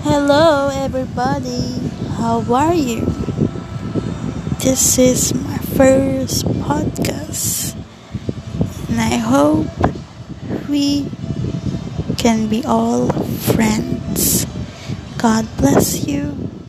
Hello everybody, how are you? This is my first podcast and I hope we can be all friends. God bless you.